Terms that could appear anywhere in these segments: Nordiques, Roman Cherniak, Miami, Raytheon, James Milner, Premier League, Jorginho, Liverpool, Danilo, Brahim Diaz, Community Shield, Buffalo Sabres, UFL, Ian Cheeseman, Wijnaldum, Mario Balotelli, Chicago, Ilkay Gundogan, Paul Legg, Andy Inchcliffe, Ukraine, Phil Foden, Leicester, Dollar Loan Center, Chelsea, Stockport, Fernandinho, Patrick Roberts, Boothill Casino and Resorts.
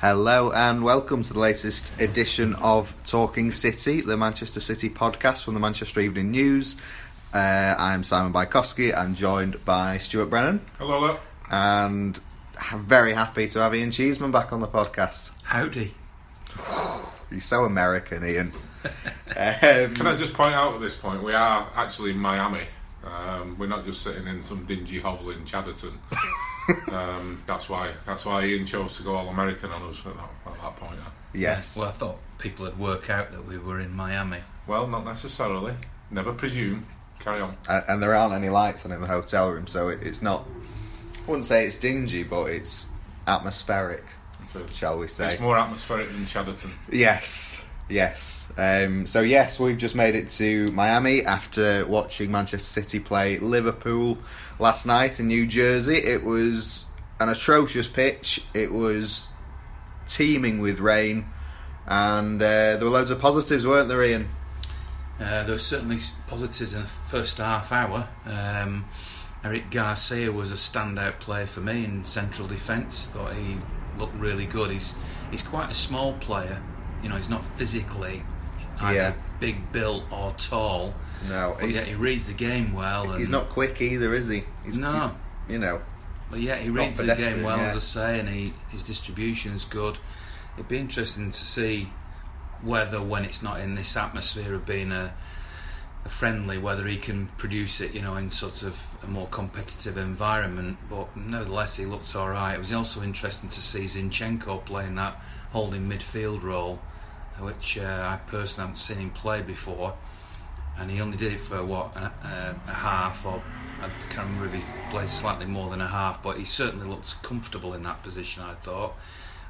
Hello and welcome to the latest edition of Talking City, the Manchester City podcast from the Manchester Evening News. I'm Simon Bykowski. I'm joined by Stuart Brennan. Hello, hello. And I'm very happy to have Ian Cheeseman back on the podcast. Howdy. He's so American, Ian. Can I just point out at this point, we are actually in Miami. We're not just sitting in some dingy hovel in Chadderton. That's why Ian chose to go all American on us at that point. Yes. Well, I thought people would work out that we were in Miami. Well, not necessarily. Never presume. Carry on. And there aren't any lights on in the hotel room, so it's not. I wouldn't say it's dingy, but it's atmospheric. Shall we say? It's more atmospheric than Chadderton. Yes. Yes. So we've just made it to Miami after watching Manchester City play Liverpool last night in New Jersey. It was an atrocious pitch. It was teeming with rain, and there were loads of positives, weren't there, Ian? There were certainly positives in the first half hour. Eric Garcia was a standout player for me in central defence. Thought he looked really good. He's quite a small player. You know, he's not physically either big built or tall. No, but yet he reads the game well. And he's not quick either, is he? But yeah, he reads the game well, as I say, and his distribution's good. It'd be interesting to see whether, when it's not in this atmosphere of being a friendly, whether he can produce it, you know, in sort of a more competitive environment. But nevertheless, he looked all right. It was also interesting to see Zinchenko playing that holding midfield role, which I personally haven't seen him play before, and he only did it for a half, or I can't remember if he played slightly more than a half, but he certainly looked comfortable in that position, I thought,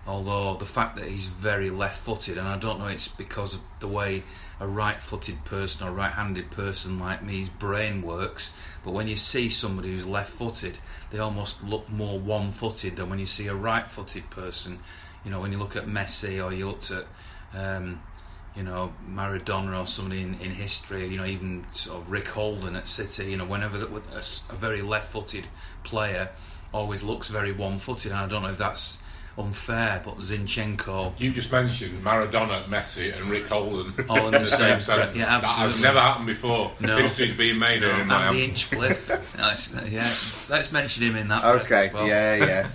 although the fact that he's very left footed, and I don't know, it's because of the way a right footed person or right handed person like me's brain works, but when you see somebody who's left footed, they almost look more one footed than when you see a right footed person. You know, when you look at Messi, or you looked at, Maradona, or somebody in history, you know, even sort of Rick Holden at City, you know, whenever a very left-footed player always looks very one-footed, and I don't know if that's unfair, but Zinchenko... You just mentioned Maradona, Messi and Rick Holden. All in the same sentence. Yeah, absolutely. That has never happened before. No. History's being made here in Miami. Andy Inchcliffe. Let's mention him in that. Okay, as well. Yeah.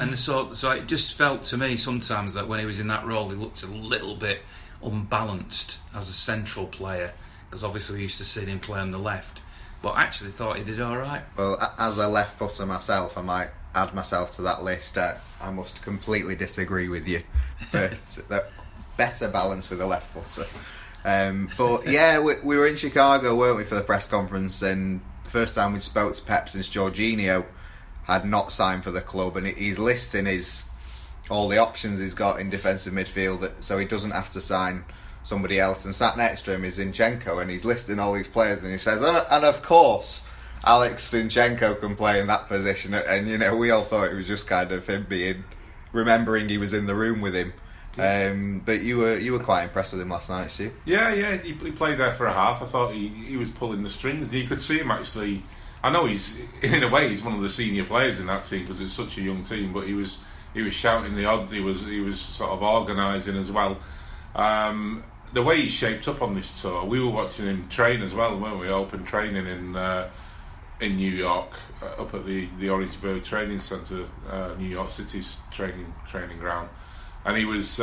And so it just felt to me sometimes that when he was in that role, he looked a little bit unbalanced as a central player, because obviously we used to see him play on the left, but I actually thought he did all right. Well, as a left-footer myself, I might add myself to that list. I must completely disagree with you, but better balance with a left footer. We were in Chicago, weren't we, for the press conference, and the first time we spoke to Pep since Jorginho had not signed for the club, and he's listing all the options he's got in defensive midfield, so he doesn't have to sign somebody else, and sat next to him is Zinchenko, and he's listing all these players, and he says, and of course Alex Zinchenko can play in that position, and you know, we all thought it was just kind of him remembering he was in the room with him. But you were quite impressed with him last night, Stu. Yeah, he played there for a half. I thought he was pulling the strings. You could see him actually. I know he's one of the senior players in that team because it's such a young team. But he was shouting the odds. He was sort of organising as well. The way he shaped up on this tour, we were watching him train as well, weren't we? Open training in New York, up at the Orangeburg Training Centre, New York City's training ground, and he was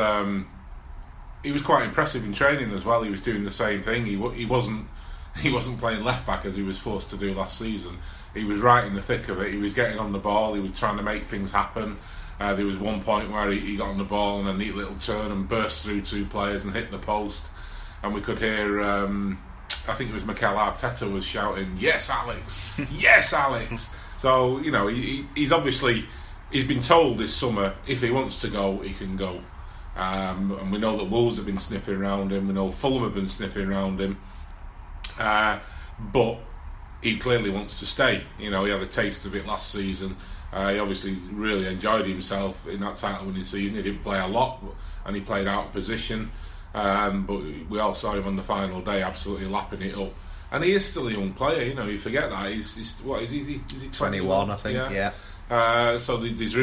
quite impressive in training as well. He was doing the same thing. He wasn't playing left back as he was forced to do last season. He was right in the thick of it. He was getting on the ball. He was trying to make things happen. There was one point where he got on the ball and a neat little turn and burst through two players and hit the post, and we could hear. I think it was Mikel Arteta was shouting, "Yes, Alex! Yes, Alex!" So, you know, he's been told this summer if he wants to go, he can go. And we know that Wolves have been sniffing around him. We know Fulham have been sniffing around him. But he clearly wants to stay. You know, he had a taste of it last season. He obviously really enjoyed himself in that title-winning season. He didn't play a lot, and he played out of position. But we all saw him on the final day absolutely lapping it up, and he is still a young player. You know, you forget that he's 21, I think. Yeah. So there's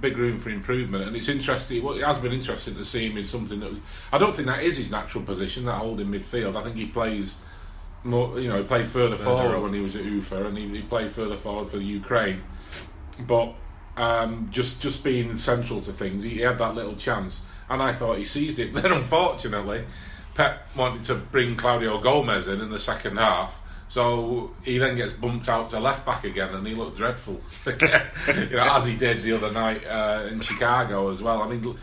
big room for improvement, and it's interesting. Well, it has been interesting to see him in something that was, I don't think that is his natural position, that holding midfield. I think he plays more. You know, he played further forward when he was at Ufa, and he played further forward for the Ukraine. But just being central to things, he had that little chance, and I thought he seized it. Then unfortunately, Pep wanted to bring Claudio Gomez in the second half. So he then gets bumped out to left back again, and he looked dreadful, as he did the other night in Chicago as well. I mean,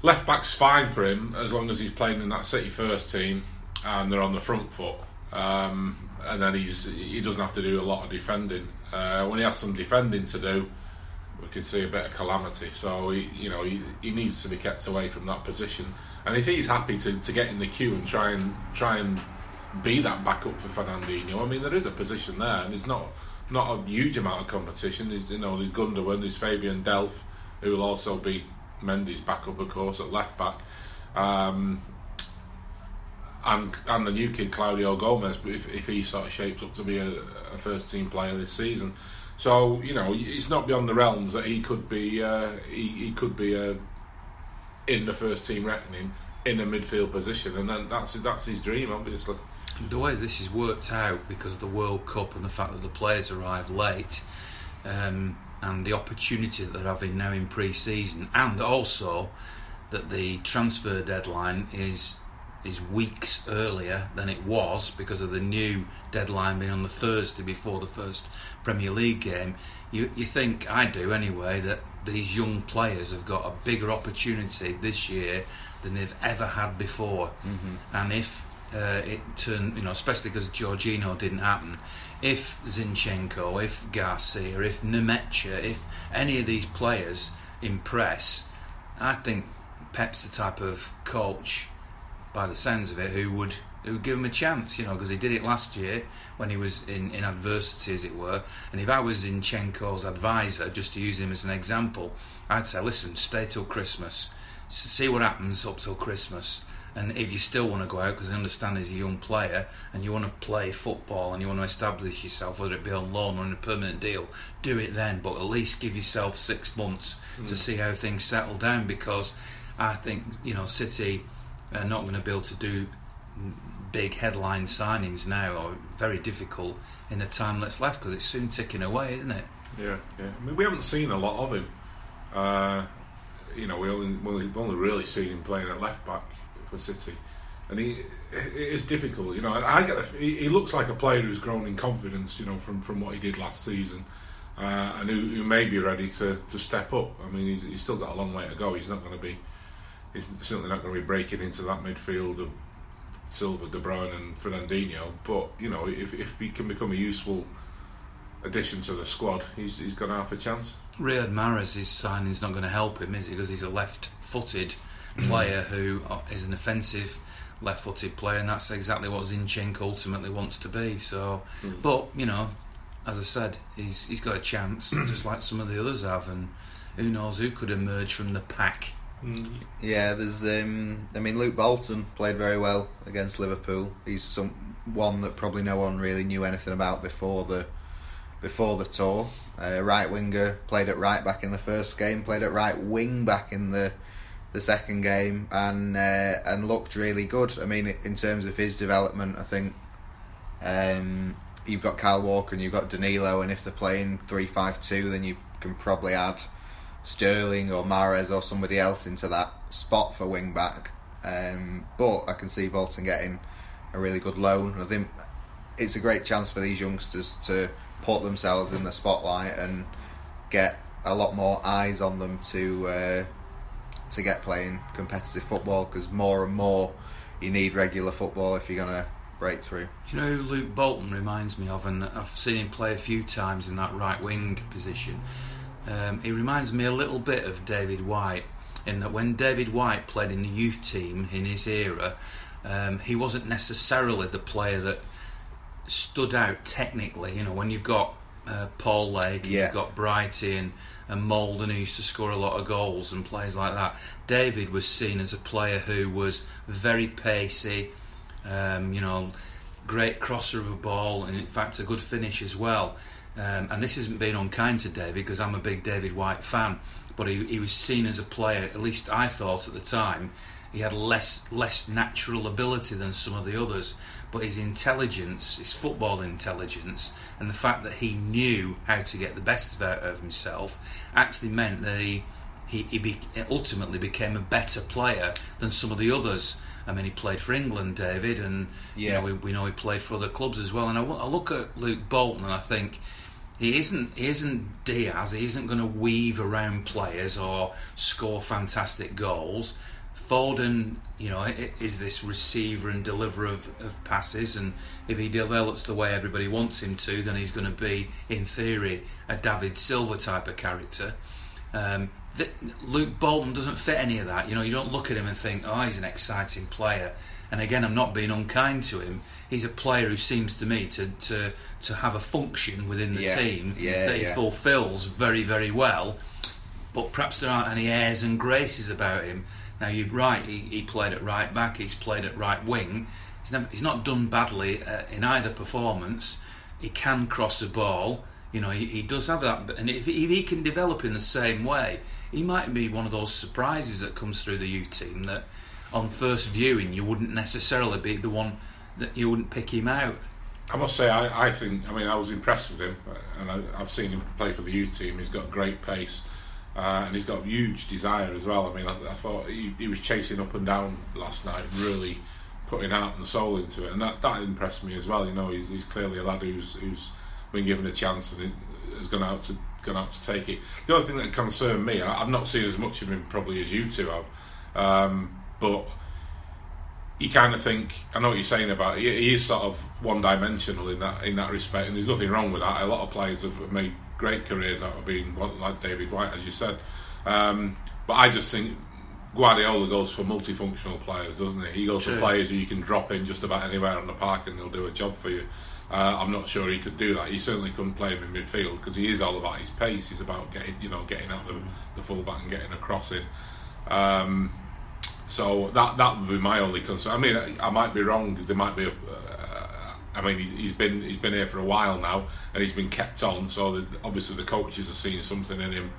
left back's fine for him as long as he's playing in that City first team and they're on the front foot, and then he doesn't have to do a lot of defending. When he has some defending to do, we can see a bit of calamity. So he needs to be kept away from that position. And if he's happy to get in the queue and try and be that backup for Fernandinho. I mean, there is a position there, and it's not a huge amount of competition. There's Gundogan, there's Fabian Delph, who will also be Mendy's backup, of course, at left back, and the new kid Claudio Gomez. But if he sort of shapes up to be a first team player this season, so it's not beyond the realms that he could be he could be in the first team reckoning in a midfield position, and then that's his dream, obviously. The way this has worked out, because of the World Cup and the fact that the players arrive late, and the opportunity that they're having now in pre-season, and also that the transfer deadline is weeks earlier than it was because of the new deadline being on the Thursday before the first Premier League game, you think, I do anyway, that these young players have got a bigger opportunity this year than they've ever had before. Mm-hmm. And if it turned, especially because Jorginho didn't happen, if Zinchenko, if Garcia, if Nmecha, if any of these players impress, I think Pep's the type of coach, by the sounds of it, who would give him a chance, because he did it last year when he was in adversity, as it were. And if I was Zinchenko's advisor, just to use him as an example, I'd say, listen, stay till Christmas, see what happens up till Christmas. And if you still want to go out, because I understand he's a young player and you want to play football and you want to establish yourself, whether it be on loan or in a permanent deal, do it then, but at least give yourself 6 months to see how things settle down, because I think City are not going to be able to do big headline signings now, or very difficult in the time that's left, because it's soon ticking away, isn't it? Yeah. I mean, we haven't seen a lot of him. We've only really seen him playing at left back for City, and it is difficult. I get he looks like a player who's grown in confidence, from what he did last season, and who may be ready to step up. I mean, he's still got a long way to go. He's certainly not going to be breaking into that midfield of Silva, De Bruyne, and Fernandinho. But if he can become a useful addition to the squad, he's got half a chance. Riyad Mahrez's signing's not going to help him, is it? Because he's a left-footed player who is an offensive left-footed player, and that's exactly what Zinchenko ultimately wants to be. So, but as I said, he's got a chance, just like some of the others have, and who knows who could emerge from the pack. Yeah, there's. Luke Bolton played very well against Liverpool. He's one that probably no one really knew anything about before the tour. Right winger, played at right back in the first game. Played at right wing back in the second game, and looked really good. I mean, in terms of his development, I think you've got Kyle Walker and you've got Danilo, and if they're playing 3-5-2, then you can probably add Sterling or Mahrez or somebody else into that spot for wing back, but I can see Bolton getting a really good loan, and I think it's a great chance for these youngsters to put themselves in the spotlight and get a lot more eyes on them to get playing competitive football, because more and more you need regular football if you're going to break through. Who Luke Bolton reminds me of, and I've seen him play a few times in that right wing position, he reminds me a little bit of David White, in that when David White played in the youth team in his era, he wasn't necessarily the player that stood out technically. When you've got Paul Legg, and you've got Brighty and Molden, who used to score a lot of goals and players like that, David was seen as a player who was very pacey, great crosser of a ball, and in fact a good finish as well. And this isn't being unkind to David, because I'm a big David White fan, but he was seen as a player, at least I thought at the time, he had less natural ability than some of the others, but his intelligence, his football intelligence, and the fact that he knew how to get the best out of himself actually meant that he ultimately became a better player than some of the others. I mean, he played for England, David, and you know, we know he played for other clubs as well. And I look at Luke Bolton and I think he isn't Diaz. He isn't going to weave around players or score fantastic goals. Foden, you know, is this receiver and deliverer of passes, and if he develops the way everybody wants him to, then he's going to be, in theory, a David Silva type of character. Luke Bolton doesn't fit any of that. You know, you don't look at him and think, oh, he's an exciting player. And again, I'm not being unkind to him. He's a player who seems to me to have a function within the team that he fulfills very, very well. But perhaps there aren't any airs and graces about him. Now, you're right, he played at right back, he's played at right wing. He's not done badly in either performance. He can cross a ball. You know, he does have that. And if he can develop in the same way, he might be one of those surprises that comes through the youth team that on first viewing you wouldn't necessarily be the one that you wouldn't pick him out. I must say, I think I was impressed with him, and I've seen him play for the youth team. He's got great pace. And he's got huge desire as well. I mean, I thought he was chasing up and down last night, really putting heart and soul into it, and that impressed me as well. You know, he's clearly a lad who's been given a chance and has gone out to take it. The other thing that concerned me, I've not seen as much of him probably as you two have, but you kind of think, I know what you're saying about it. He is sort of one-dimensional in that respect, and there's nothing wrong with that. A lot of players have made great careers out of being like David White, as you said, but I just think Guardiola goes for multifunctional players, doesn't he? He goes for players who you can drop in just about anywhere on the park and they'll do a job for you. I'm not sure he could do that. He certainly couldn't play him in midfield because he is all about his pace. He's about getting at the full back and getting a cross in. So that would be my only concern. I mean, I might be wrong. There might be he's been here for a while now, and he's been kept on. So obviously the coaches are seeing something in him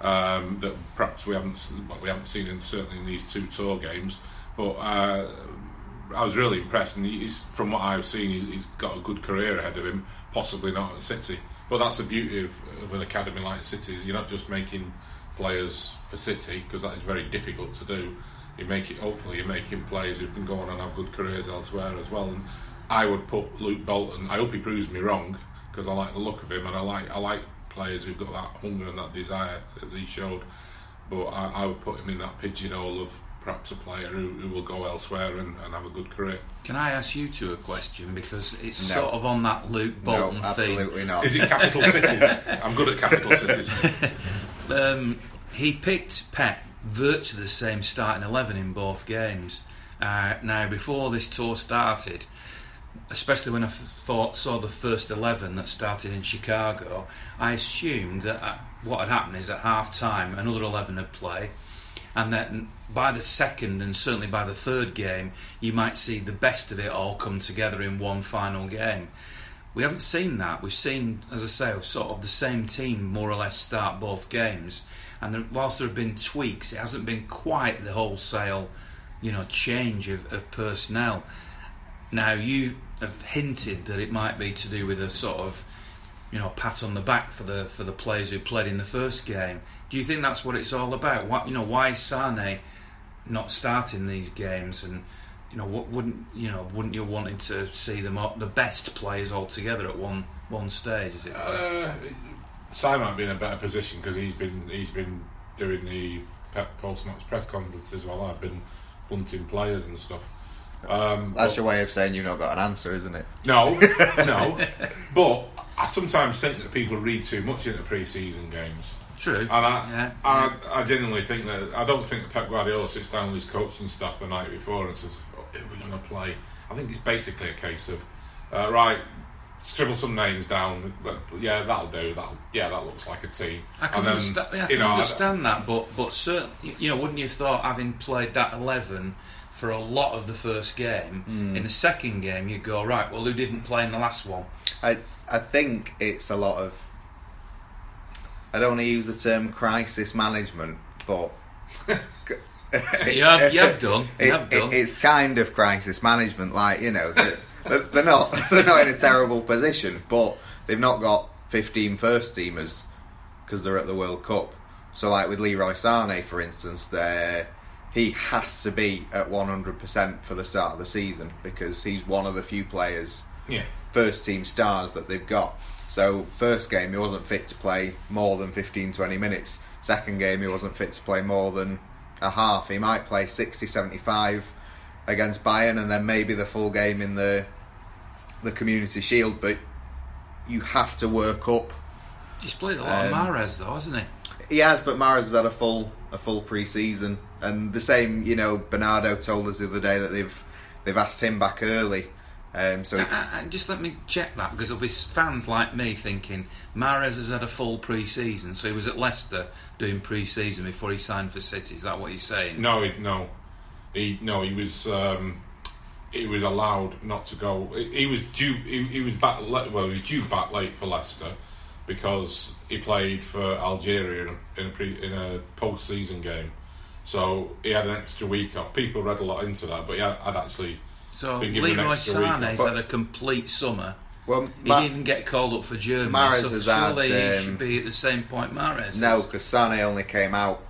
that perhaps we haven't seen, in certainly in these two tour games. But I was really impressed, and from what I've seen, he's got a good career ahead of him. Possibly not at City, but that's the beauty of an academy like City. Is you're not just making players for City, because that is very difficult to do. You're making players who can go on and have good careers elsewhere as well. And I would put Luke Bolton, I hope he proves me wrong, because I like the look of him, and I like players who've got that hunger and that desire, as he showed, but I would put him in that pigeonhole of perhaps a player who will go elsewhere and have a good career. Can I ask you two a question, because it's sort of on that Luke Bolton thing. No, absolutely not. Is it capital cities? I'm good at capital cities. He picked Pep virtually the same starting 11 in both games. Now, before this tour started, especially when I saw the first 11 that started in Chicago, I assumed that what had happened is at half time another 11 had played, and that by the second and certainly by the third game you might see the best of it all come together in one final game. We haven't seen that. We've seen, as I say, sort of the same team more or less start both games, and whilst there have been tweaks, it hasn't been quite the wholesale, you know, change of personnel. Now, you have hinted that it might be to do with a sort of, you know, pat on the back for the players who played in the first game. Do you think that's what it's all about? Why, you know, why is Sane not starting these games? And you know, what wouldn't you have wanted to see them up, the best players all together at one stage? Is it? Sane might be in a better position because he's been doing the post-match press conferences while I've been hunting players and stuff. That's your way of saying you've not got an answer, isn't it? No. But I sometimes think that people read too much into pre-season games. True. And I genuinely think that I don't think that Pep Guardiola sits down with his coaching staff the night before and says, "Who are we going to play?" I think it's basically a case of, right, scribble some names down. Yeah, that'll do. That looks like a team. I can understand that, but certainly, you know, wouldn't you have thought, having played that 11 for a lot of the first game, in the second game you go, right, well, who didn't play in the last one? I think it's a lot of I don't want to use the term crisis management, but you have done. It's kind of crisis management. Like, you know, they're not in a terrible position, but they've not got 15 first teamers because they're at the World Cup. So, like with Leroy Sane, for instance, he has to be at 100% for the start of the season because he's one of the few players, first team stars that they've got. So, first game, he wasn't fit to play more than 15, 20 minutes. Second game, he wasn't fit to play more than a half. He might play 60, 75 against Bayern and then maybe the full game in the Community Shield, but you have to work up. He's played a lot of Mahrez, though, hasn't he? He has, but Mahrez has had a full pre-season. And the same, you know, Bernardo told us the other day that they've asked him back early. Just let me check that, because there'll be fans like me thinking Mahrez has had a full pre-season, so he was at Leicester doing pre-season before he signed for City. Is that what he's saying? No, he was allowed not to go. He was due back late for Leicester because he played for Algeria in a post-season game, so he had an extra week off. People read a lot into that, but I'd actually. So Leroy Sane's had a complete summer. Well, he didn't get called up for Germany, so surely he should be at the same point Mahrez. No, because Sane only came out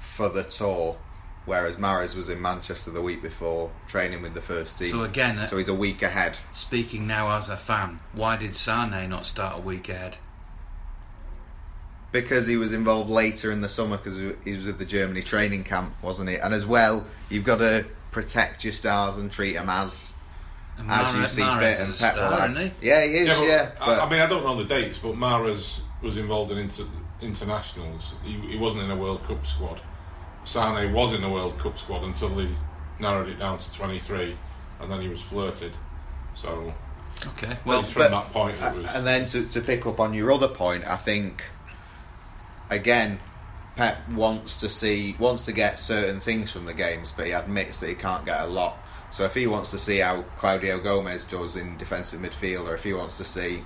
for the tour, whereas Mahrez was in Manchester the week before training with the first team. So again, he's a week ahead. Speaking now as a fan, why did Sane not start a week ahead? Because he was involved later in the summer, because he was at the Germany training camp, wasn't he? And as well, you've got to protect your stars and treat them as you see fit. And Pep will have. Yeah, he is. Yeah, but I mean, I don't know the dates, but Mahrez was involved in internationals. He wasn't in a World Cup squad. Sane was in a World Cup squad until they narrowed it down to 23, and then he was flirted. So, okay, well, from that point, it was. And then to pick up on your other point, I think again, Pep wants to get certain things from the games, but he admits that he can't get a lot. So if he wants to see how Claudio Gomez does in defensive midfield, or if he wants to see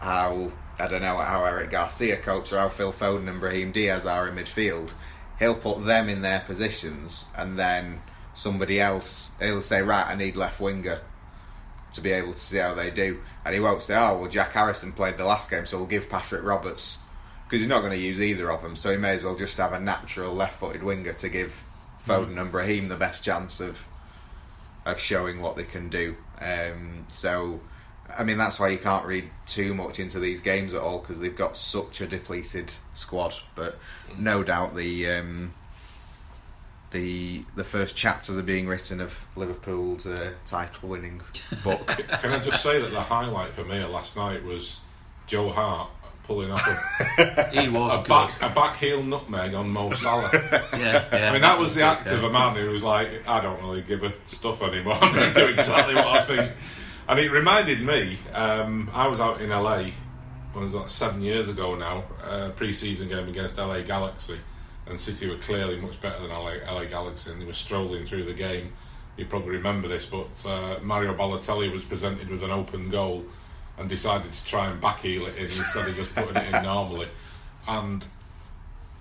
how Eric Garcia copes, or how Phil Foden and Brahim Diaz are in midfield, he'll put them in their positions, and then somebody else, he'll say, right, I need left winger to be able to see how they do. And he won't say, oh, well, Jack Harrison played the last game, so we'll give Patrick Roberts, because he's not going to use either of them, so he may as well just have a natural left-footed winger to give Foden and Brahim the best chance of showing what they can do. So, I mean, that's why you can't read too much into these games at all, because they've got such a depleted squad. But no doubt the first chapters are being written of Liverpool's title-winning book. Can I just say that the highlight for me last night was Joe Hart pulling off a back heel nutmeg on Mo Salah. I mean, that was the act of a man who was like, I don't really give a stuff anymore. I'm going to do exactly what I think. And it reminded me, I was out in LA, it was like 7 years ago now, pre-season game against LA Galaxy, and City were clearly much better than LA Galaxy, and they were strolling through the game. You probably remember this, but Mario Balotelli was presented with an open goal and decided to try and backheel it in instead of just putting it in normally. And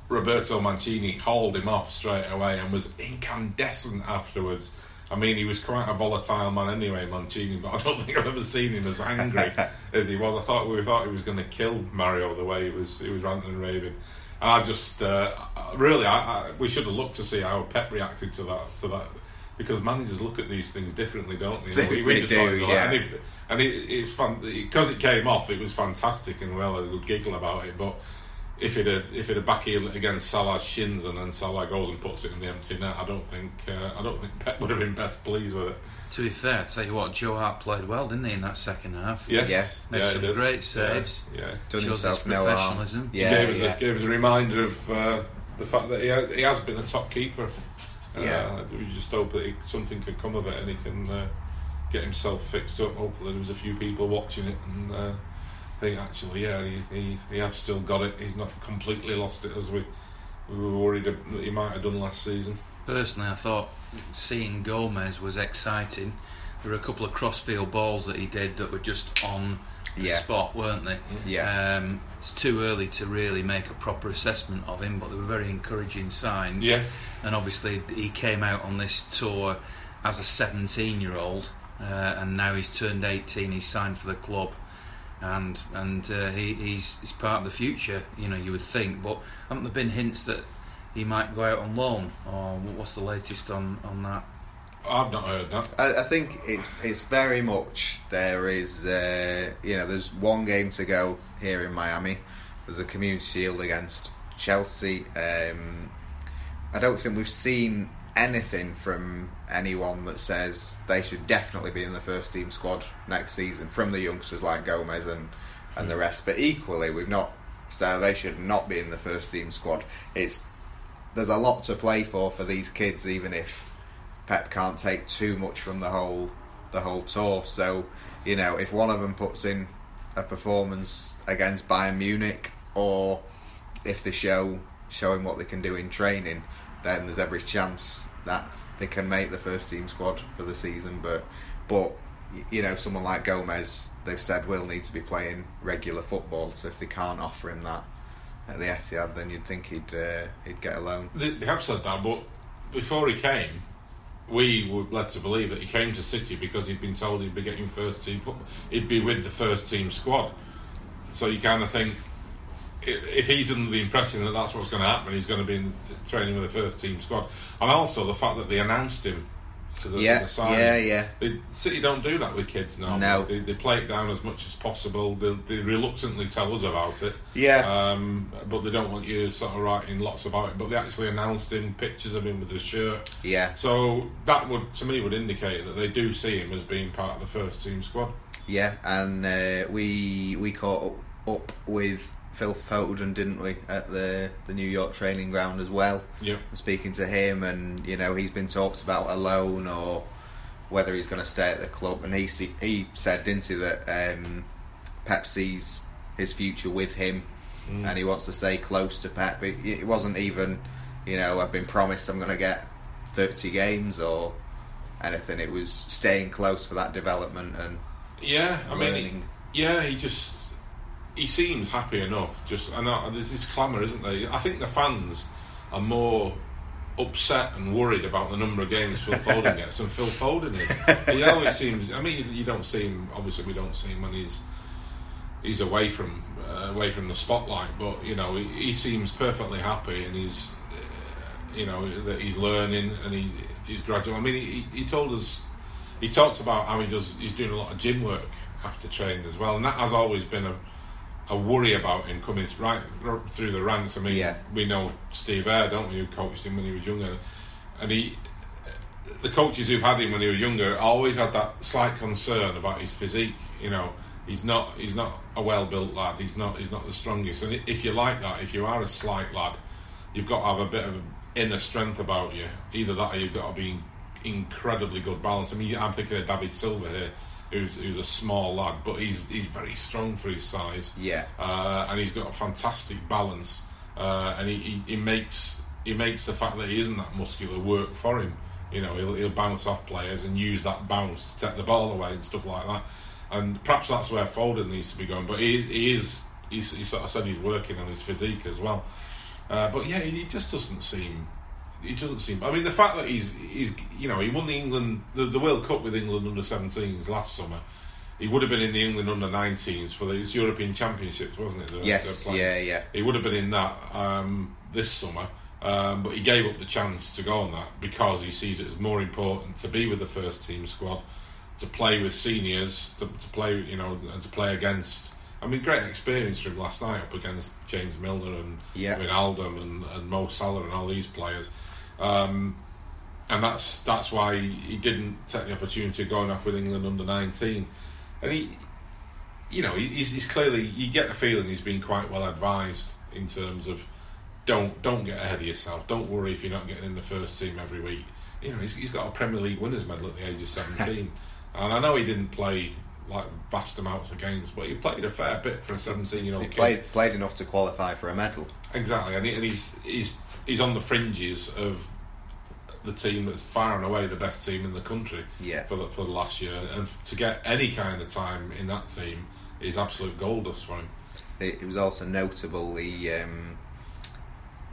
Roberto Mancini hauled him off straight away and was incandescent afterwards. I mean, he was quite a volatile man anyway, Mancini, but I don't think I've ever seen him as angry as he was. We thought he was going to kill Mario the way he was ranting and raving. And I just, we should have looked to see how Pep reacted to that. Because managers look at these things differently, don't they? It's fun because it came off. It was fantastic, and we all had a good giggle about it. But if it had backheeled against Salah's shins and then Salah goes and puts it in the empty net, I don't think Pep would have been best pleased with it. To be fair, I tell you what, Joe Hart played well, didn't he, in that second half? Yes. Made some great saves. Yeah. Shows his professionalism. Gave us a reminder of the fact that he has been a top keeper. We just hope that something can come of it and he can get himself fixed up. Hopefully there was a few people watching it and think actually he has still got it. He's not completely lost it as we were worried that he might have done last season. Personally, I thought seeing Gomez was exciting. there were a couple of crossfield balls that he did that were just on the spot, weren't they? Yeah. It's too early to really make a proper assessment of him, but they were very encouraging signs. Yeah. And obviously he came out on this tour as a 17-year-old, and now he's turned 18. He's signed for the club, and he's part of the future. You know, you would think, but haven't there been hints that he might go out on loan, or what's the latest on that? I've not heard that. I think it's very much there is there's one game to go here in Miami. There's a Community Shield against Chelsea. I don't think we've seen anything from anyone that says they should definitely be in the first team squad next season from the youngsters like Gomez and the rest. But equally, we've not said they should not be in the first team squad. There's a lot to play for these kids, even if Pep can't take too much from the whole tour. So, you know, if one of them puts in a performance against Bayern Munich, or if they showing what they can do in training, then there's every chance that they can make the first team squad for the season. But you know, someone like Gomez, they've said, will need to be playing regular football. So if they can't offer him that at the Etihad, then you'd think he'd get a loan. They have said that, but before he came, we were led to believe that he came to City because he'd been told he'd be getting first team football. He'd be with the first team squad. So you kind of think, if he's under the impression that that's what's going to happen, he's going to be in training with the first team squad. And also the fact that they announced him as a signing. City don't do that with kids now. No. They play it down as much as possible. They reluctantly tell us about it. Yeah. But they don't want you sort of writing lots about it. But they actually announced him, pictures of him with his shirt. Yeah. So that would, to me, would indicate that they do see him as being part of the first team squad. Yeah, and we caught up with Phil Foden, didn't we, at the New York training ground as well? Yeah. Speaking to him, and you know, he's been talked about a loan or whether he's going to stay at the club. And he said, didn't he, that Pep sees his future with him, and he wants to stay close to Pep. It wasn't even, you know, I've been promised I'm going to get 30 games or anything. It was staying close for that development and learning. He just. He seems happy enough. There's this clamour, isn't there? I think the fans are more upset and worried about the number of games Phil Foden gets than Phil Foden is. He always seems. I mean, you don't see him. Obviously, we don't see him when he's away from the spotlight. But you know, he seems perfectly happy, and he's that he's learning and he's gradual. I mean, he told us. He talks about how he's doing a lot of gym work after training as well, and that has always been a worry about him coming right through the ranks. I mean, we know Steve Eyre, don't we, who coached him when he was younger, and the coaches who've had him when he was younger always had that slight concern about his physique. You know, he's not a well-built lad. He's not the strongest. And if you're like that, if you are a slight lad, you've got to have a bit of inner strength about you. Either that, or you've got to be incredibly good balance. I mean, I'm thinking of David Silva here, who's a small lad, but he's very strong for his size. Yeah, and he's got a fantastic balance, and he makes the fact that he isn't that muscular work for him. You know, he'll bounce off players and use that bounce to take the ball away and stuff like that. And perhaps that's where Foden needs to be going. But he sort of said he's working on his physique as well. But yeah, he just doesn't seem. He doesn't seem. I mean, the fact that he won the World Cup with England under-17s last summer. He would have been in the England under-19s for the European Championships, wasn't it? He would have been in that this summer, but he gave up the chance to go on that because he sees it as more important to be with the first team squad, to play with seniors, to play, you know, and to play against. I mean, great experience for him last night up against James Milner and Wijnaldum and Mo Salah and all these players. And that's why he didn't take the opportunity of going off with England under-19. And he's clearly, you get the feeling he's been quite well advised in terms of don't get ahead of yourself. Don't worry if you're not getting in the first team every week. You know, he's got a Premier League winners medal at the age of 17, and I know he didn't play like vast amounts of games, but he played a fair bit for a 17-year-old. He played enough to qualify for a medal. Exactly, and he's on the fringes of the team that's far and away the best team in the country for the last year, and to get any kind of time in that team is absolute gold dust for him. It was also notable,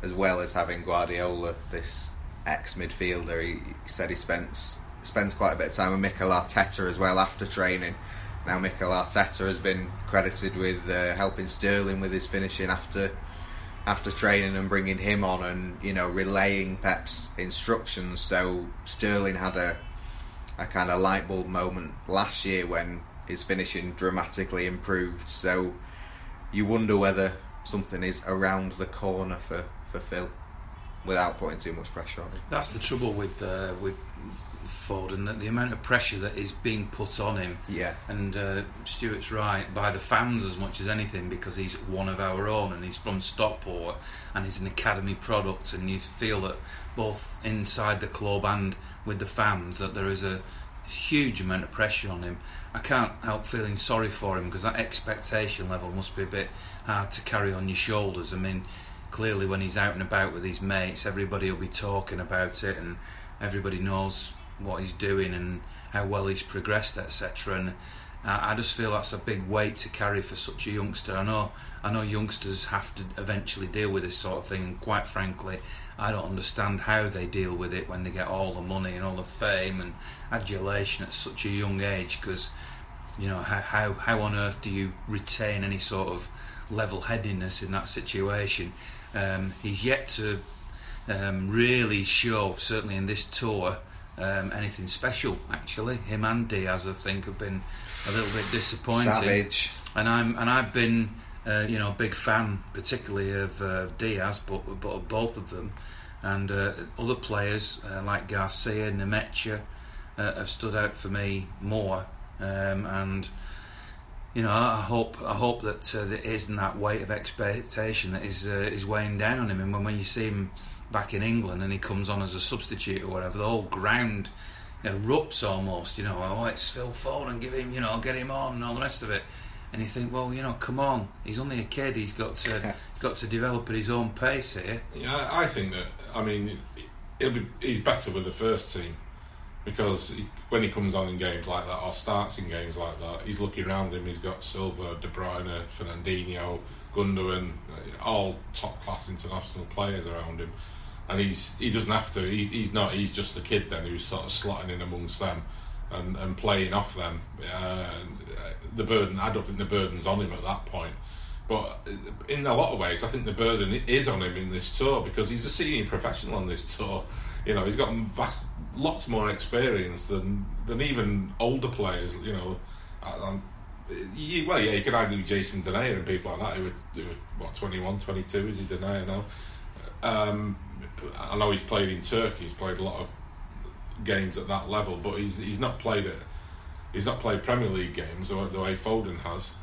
as well as having Guardiola, this ex-midfielder, he said he spends quite a bit of time with Mikel Arteta as well after training. Now Mikel Arteta has been credited with helping Sterling with his finishing after training and bringing him on and, you know, relaying Pep's instructions. So Sterling had a kind of light bulb moment last year when his finishing dramatically improved. So you wonder whether something is around the corner for Phil without putting too much pressure on him. That's the trouble with Foden, that the amount of pressure that is being put on him, and Stuart's right, by the fans as much as anything, because he's one of our own and he's from Stockport and he's an academy product, and you feel that both inside the club and with the fans that there is a huge amount of pressure on him. I can't help feeling sorry for him, because that expectation level must be a bit hard to carry on your shoulders. I mean, clearly when he's out and about with his mates, everybody will be talking about it and everybody knows what he's doing and how well he's progressed, etc. And I just feel that's a big weight to carry for such a youngster. I know youngsters have to eventually deal with this sort of thing, and quite frankly, I don't understand how they deal with it when they get all the money and all the fame and adulation at such a young age, because, you know, how on earth do you retain any sort of level-headedness in that situation? He's yet to really show, certainly in this tour, anything special. Actually, him and Diaz, I think, have been a little bit disappointing. Savage. And I've been, a big fan, particularly of Diaz, but of both of them, and other players like Garcia, Nmecha, have stood out for me more. And you know, I hope that there isn't that weight of expectation that is weighing down on him. And when you see him back in England and he comes on as a substitute or whatever, the whole ground erupts almost, it's Phil Foden, give him, get him on and all the rest of it. And you think, well, come on, he's only a kid, he's got to develop at his own pace here. Yeah, I think that, he's better with the first team, because when he comes on in games like that or starts in games like that, he's looking around him, he's got Silva, De Bruyne, Fernandinho, Gundogan, all top class international players around him, and he doesn't have to. He's just a kid then who's sort of slotting in amongst them and playing off them. I don't think the burden's on him at that point. But in a lot of ways, I think the burden is on him in this tour, because he's a senior professional on this tour. He's got lots more experience than even older players. You could argue Jason Denayer and people like that, who were 21, 22, is he Denayer now? I know he's played in Turkey, he's played a lot of games at that level, but he's not played Premier League games the way Foden has.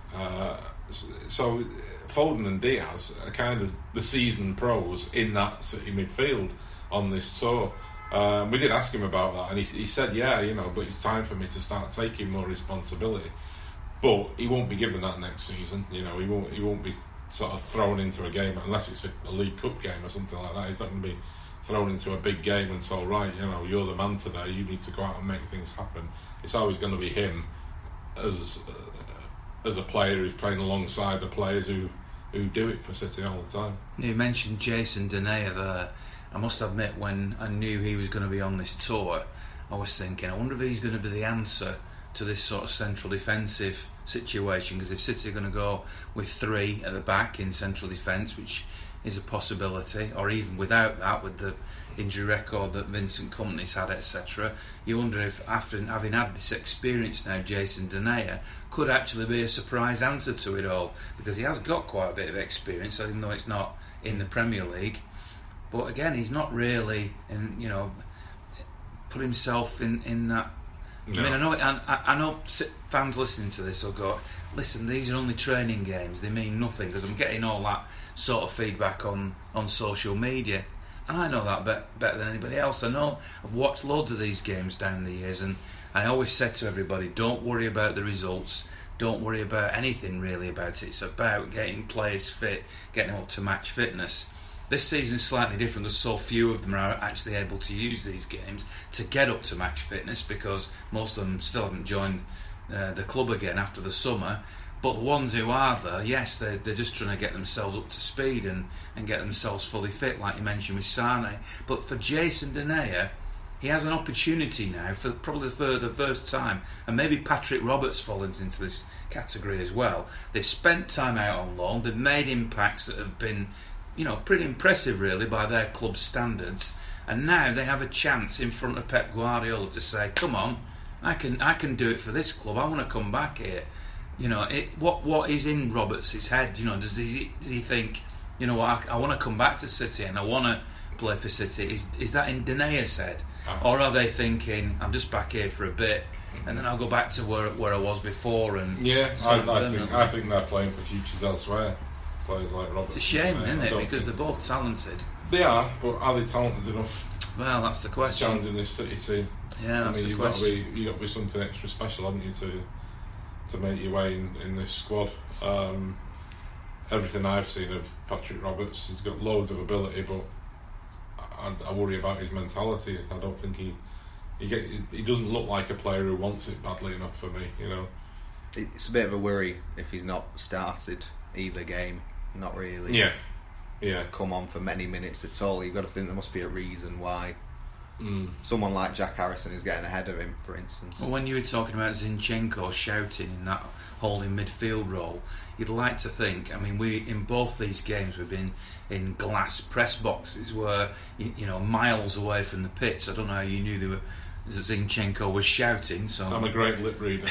So Foden and Diaz are kind of the seasoned pros in that City midfield on this tour. We did ask him about that, and he said, but it's time for me to start taking more responsibility. But he won't be given that next season. He won't be sort of thrown into a game unless it's a League Cup game or something like that. He's not going to be thrown into a big game and told, right, you're the man today. You need to go out and make things happen. It's always going to be him as a player who's playing alongside the players who do it for City all the time. You mentioned Jason Denayer there. I must admit, when I knew he was going to be on this tour, I was thinking, I wonder if he's going to be the answer to this sort of central defensive situation, because if City are going to go with three at the back in central defence, which is a possibility, or even without that, with the injury record that Vincent Kompany's had, etc., you wonder if, after having had this experience now, Jason Denayer could actually be a surprise answer to it all, because he has got quite a bit of experience, even though it's not in the Premier League. But again, he's not really, put himself in that. No. I know fans listening to this will go, listen, these are only training games, they mean nothing, because I'm getting all that sort of feedback on social media, and I know that better than anybody else. I know I've watched loads of these games down the years, and I always said to everybody, don't worry about the results, don't worry about anything really about it. It's about getting players fit, getting up to match fitness. This season's slightly different because so few of them are actually able to use these games to get up to match fitness, because most of them still haven't joined the club again after the summer. But the ones who are there, yes, they're just trying to get themselves up to speed and get themselves fully fit, like you mentioned with Sane. But for Jason Denayer, he has an opportunity now for probably for the first time, and maybe Patrick Roberts falls into this category as well. They've spent time out on loan, they've made impacts that have been, you know, pretty impressive really by their club standards, and now they have a chance in front of Pep Guardiola to say, "Come on, I can do it for this club. I want to come back here." You know, what is in Roberts' head? You know, does he think, you know what, I want to come back to City and I want to play for City? Is that in Denayer's head? Or are they thinking, I'm just back here for a bit, and then I'll go back to where I was before? And yeah, I think they're playing for futures elsewhere. Players like Roberts. It's a shame, isn't it? Because they're both talented. They are, but are they talented enough? Well, that's the question. Challenging this City team. Yeah, that's the question. You've got to be something extra special, haven't you, to make your way in this squad. Everything I've seen of Patrick Roberts, he's got loads of ability, but I worry about his mentality. I don't think he doesn't look like a player who wants it badly enough for me. You know, it's a bit of a worry if he's not started either game. Not really. Yeah. Come on for many minutes at all. You've got to think there must be a reason why. Someone like Jack Harrison is getting ahead of him, for instance. Well, when you were talking about Zinchenko shouting in that holding midfield role, you'd like to think, I mean, we in both these games we've been in glass press boxes where, you know, miles away from the pitch. I don't know how you knew Zinchenko was shouting. So I'm a great lip reader.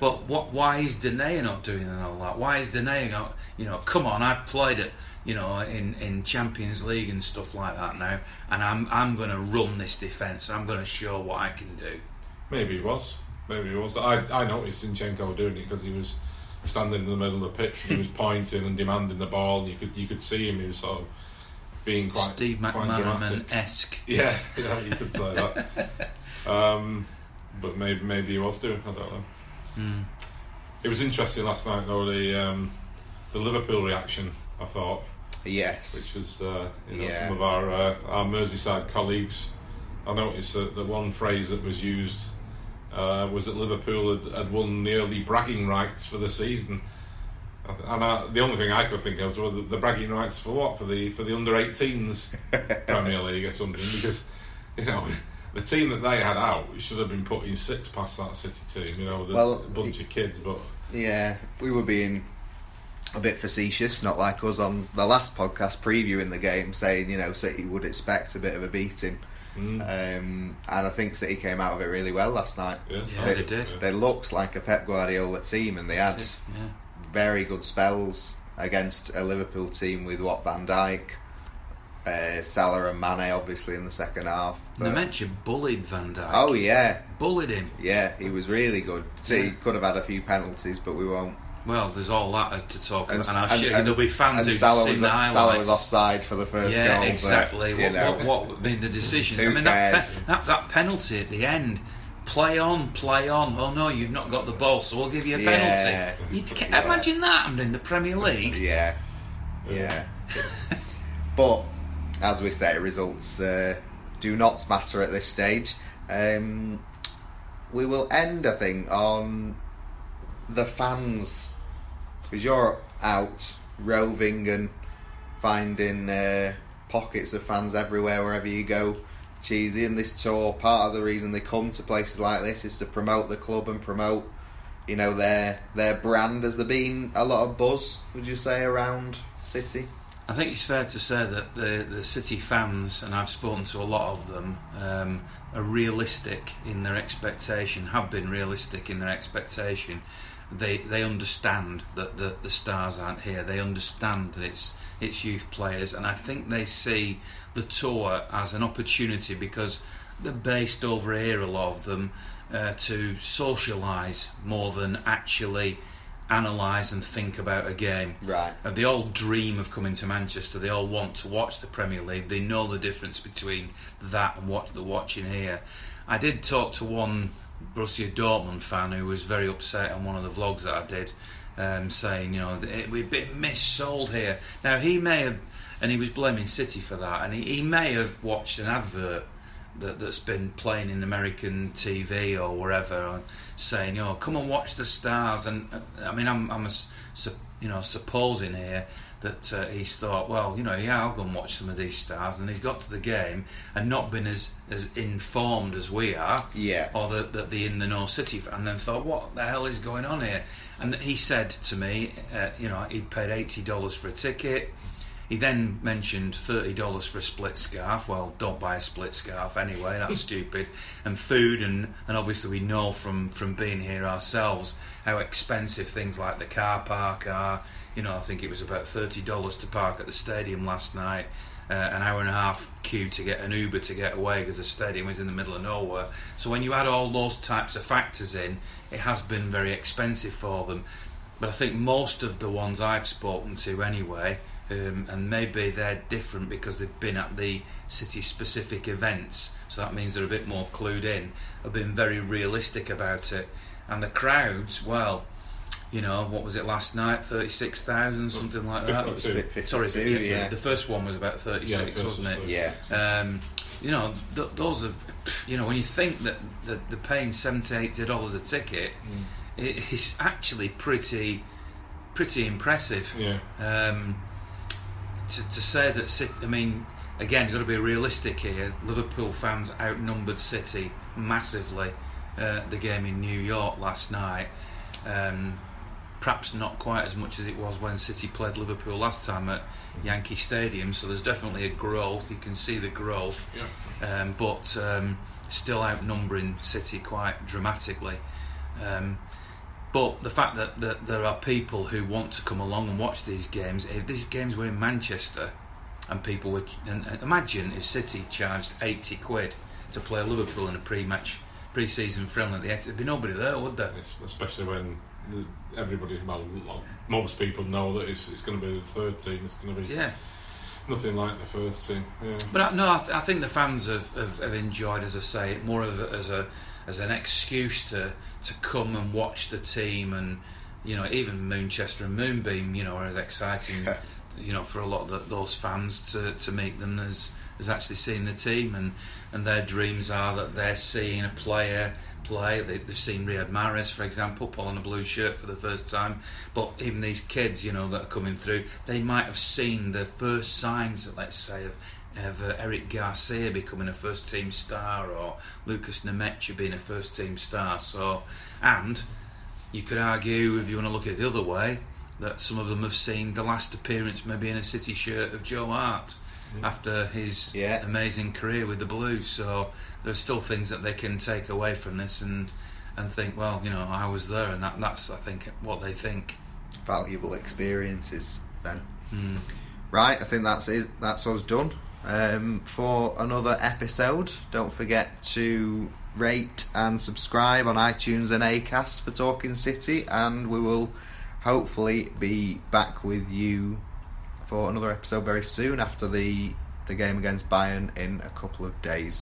But why is Denayer not doing all that? Why is Denayer not, you know, come on, I've played it, you know, in Champions League and stuff like that now, and I'm going to run this defence, I'm going to show what I can do. Maybe he was. I noticed Zinchenko doing it because he was standing in the middle of the pitch and he was pointing and demanding the ball, and you could see him, he was sort of being quite Steve McManaman-esque. Yeah, you could say that. But maybe he was doing, I don't know. It was interesting last night though, the Liverpool reaction, I thought. Yes. Which was, some of our Merseyside colleagues. I noticed that the one phrase that was used was that Liverpool had won the early bragging rights for the season. The only thing I could think of was the bragging rights for what? For the under-18s Premier League or something, because, you know, the team that they had out should have been putting six past that City team, you know, a bunch of kids. But yeah, we were being a bit facetious, not like us on the last podcast previewing the game, saying, you know, City would expect a bit of a beating. And I think City came out of it really well last night. Yeah, they did. They looked like a Pep Guardiola team, and they had very good spells against a Liverpool team with Van Dijk, Salah and Mane obviously in the second half. Nmecha bullied Van Dijk. Oh yeah, bullied him. Yeah, he was really good. City could have had a few penalties, but we won't. Well, there's all that to talk about, and there'll be fans who seen the highlights. Salah was offside for the first goal. Yeah, exactly. But, what been the decision? Who cares? That penalty at the end. Play on. Oh no, you've not got the ball, so we'll give you a penalty. Imagine that happened in the Premier League. Yeah. But as we say, results do not matter at this stage. We will end, I think, on the fans, because you're out roving and finding pockets of fans everywhere, wherever you go, Cheesy, and this tour, part of the reason they come to places like this is to promote the club and promote, you know, their brand. Has there been a lot of buzz, would you say, around City? I think it's fair to say that the City fans, and I've spoken to a lot of them, are realistic in their expectation, have been realistic in their expectation. They understand that the stars aren't here. They understand that it's youth players, and I think they see the tour as an opportunity, because they're based over here, a lot of them, to socialise more than actually analyse and think about a game. Right. And they all dream of coming to Manchester. They all want to watch the Premier League. They know the difference between that and what they're watching here. I did talk to one Borussia Dortmund fan who was very upset on one of the vlogs that I did, saying, you know, we've been missold here. Now, he may have and he was blaming City for that. And he may have watched an advert that's been playing in American TV or wherever, saying, "Oh, come and watch the stars." And I mean, I'm supposing here that he's thought, well, you know, yeah, I'll go and watch some of these stars. And he's got to the game and not been as informed as we are, or the in the know City fan, and then thought, what the hell is going on here? And he said to me, he'd paid $80 for a ticket. He then mentioned $30 for a split scarf. Well, don't buy a split scarf anyway, that's stupid. And food, and obviously we know from being here ourselves how expensive things like the car park are. You know, I think it was about $30 to park at the stadium last night, an hour and a half queue to get an Uber to get away because the stadium was in the middle of nowhere. So when you add all those types of factors in, it has been very expensive for them. But I think most of the ones I've spoken to anyway... and maybe they're different because they've been at the city-specific events, so that means they're a bit more clued in, have been very realistic about it. And the crowds, well, you know, what was it last night, 36,000, something like that? 52. Sorry, 52, yeah. The first one was about 36, wasn't it? Yeah. You know, those are, you know, when you think that they're paying $70, $80 a ticket, it's actually pretty impressive. Yeah. To say that City, I mean, again, you've got to be realistic here. Liverpool fans outnumbered City massively the game in New York last night. Perhaps not quite as much as it was when City played Liverpool last time at Yankee Stadium. So there's definitely a growth. You can see the growth, but still outnumbering City quite dramatically. But the fact that there are people who want to come along and watch these games, if these games were in Manchester and people were... And imagine if City charged £80 to play Liverpool in a pre-season friendly at the Etihad. There'd be nobody there, would there? Yes, especially when everybody, well, most people know that it's going to be the third team, it's going to be nothing like the first team. Yeah. But no, I think the fans have enjoyed, as I say, more of as an excuse to come and watch the team. And, you know, even Manchester and Moonbeam, you know, are as exciting, you know, for a lot of those fans to meet them as actually seeing the team. And their dreams are that they're seeing a player play. They've seen Riyad Mahrez, for example, pulling a blue shirt for the first time. But even these kids, you know, that are coming through, they might have seen the first signs, let's say, of Eric Garcia becoming a first-team star, or Nmecha being a first-team star. So, and you could argue, if you want to look at it the other way, that some of them have seen the last appearance, maybe in a City shirt, of Joe Hart after his amazing career with the Blues. So there are still things that they can take away from this and think, well, you know, I was there, and that's I think what they think. Valuable experiences, then. Right, I think that's it. That's us done. For another episode, don't forget to rate and subscribe on iTunes and Acast for Talking City, and we will hopefully be back with you for another episode very soon after the game against Bayern in a couple of days.